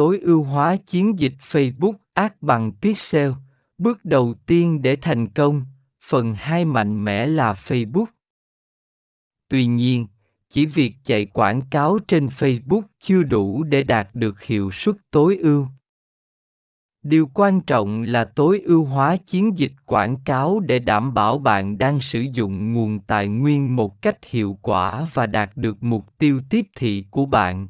tối ưu hóa chiến dịch Facebook Ads bằng Pixel. Bước đầu tiên để thành công, phần 2 mạnh mẽ là Facebook. Tuy nhiên, chỉ việc chạy quảng cáo trên Facebook chưa đủ để đạt được hiệu suất tối ưu. Điều quan trọng là tối ưu hóa chiến dịch quảng cáo để đảm bảo bạn đang sử dụng nguồn tài nguyên một cách hiệu quả và đạt được mục tiêu tiếp thị của bạn.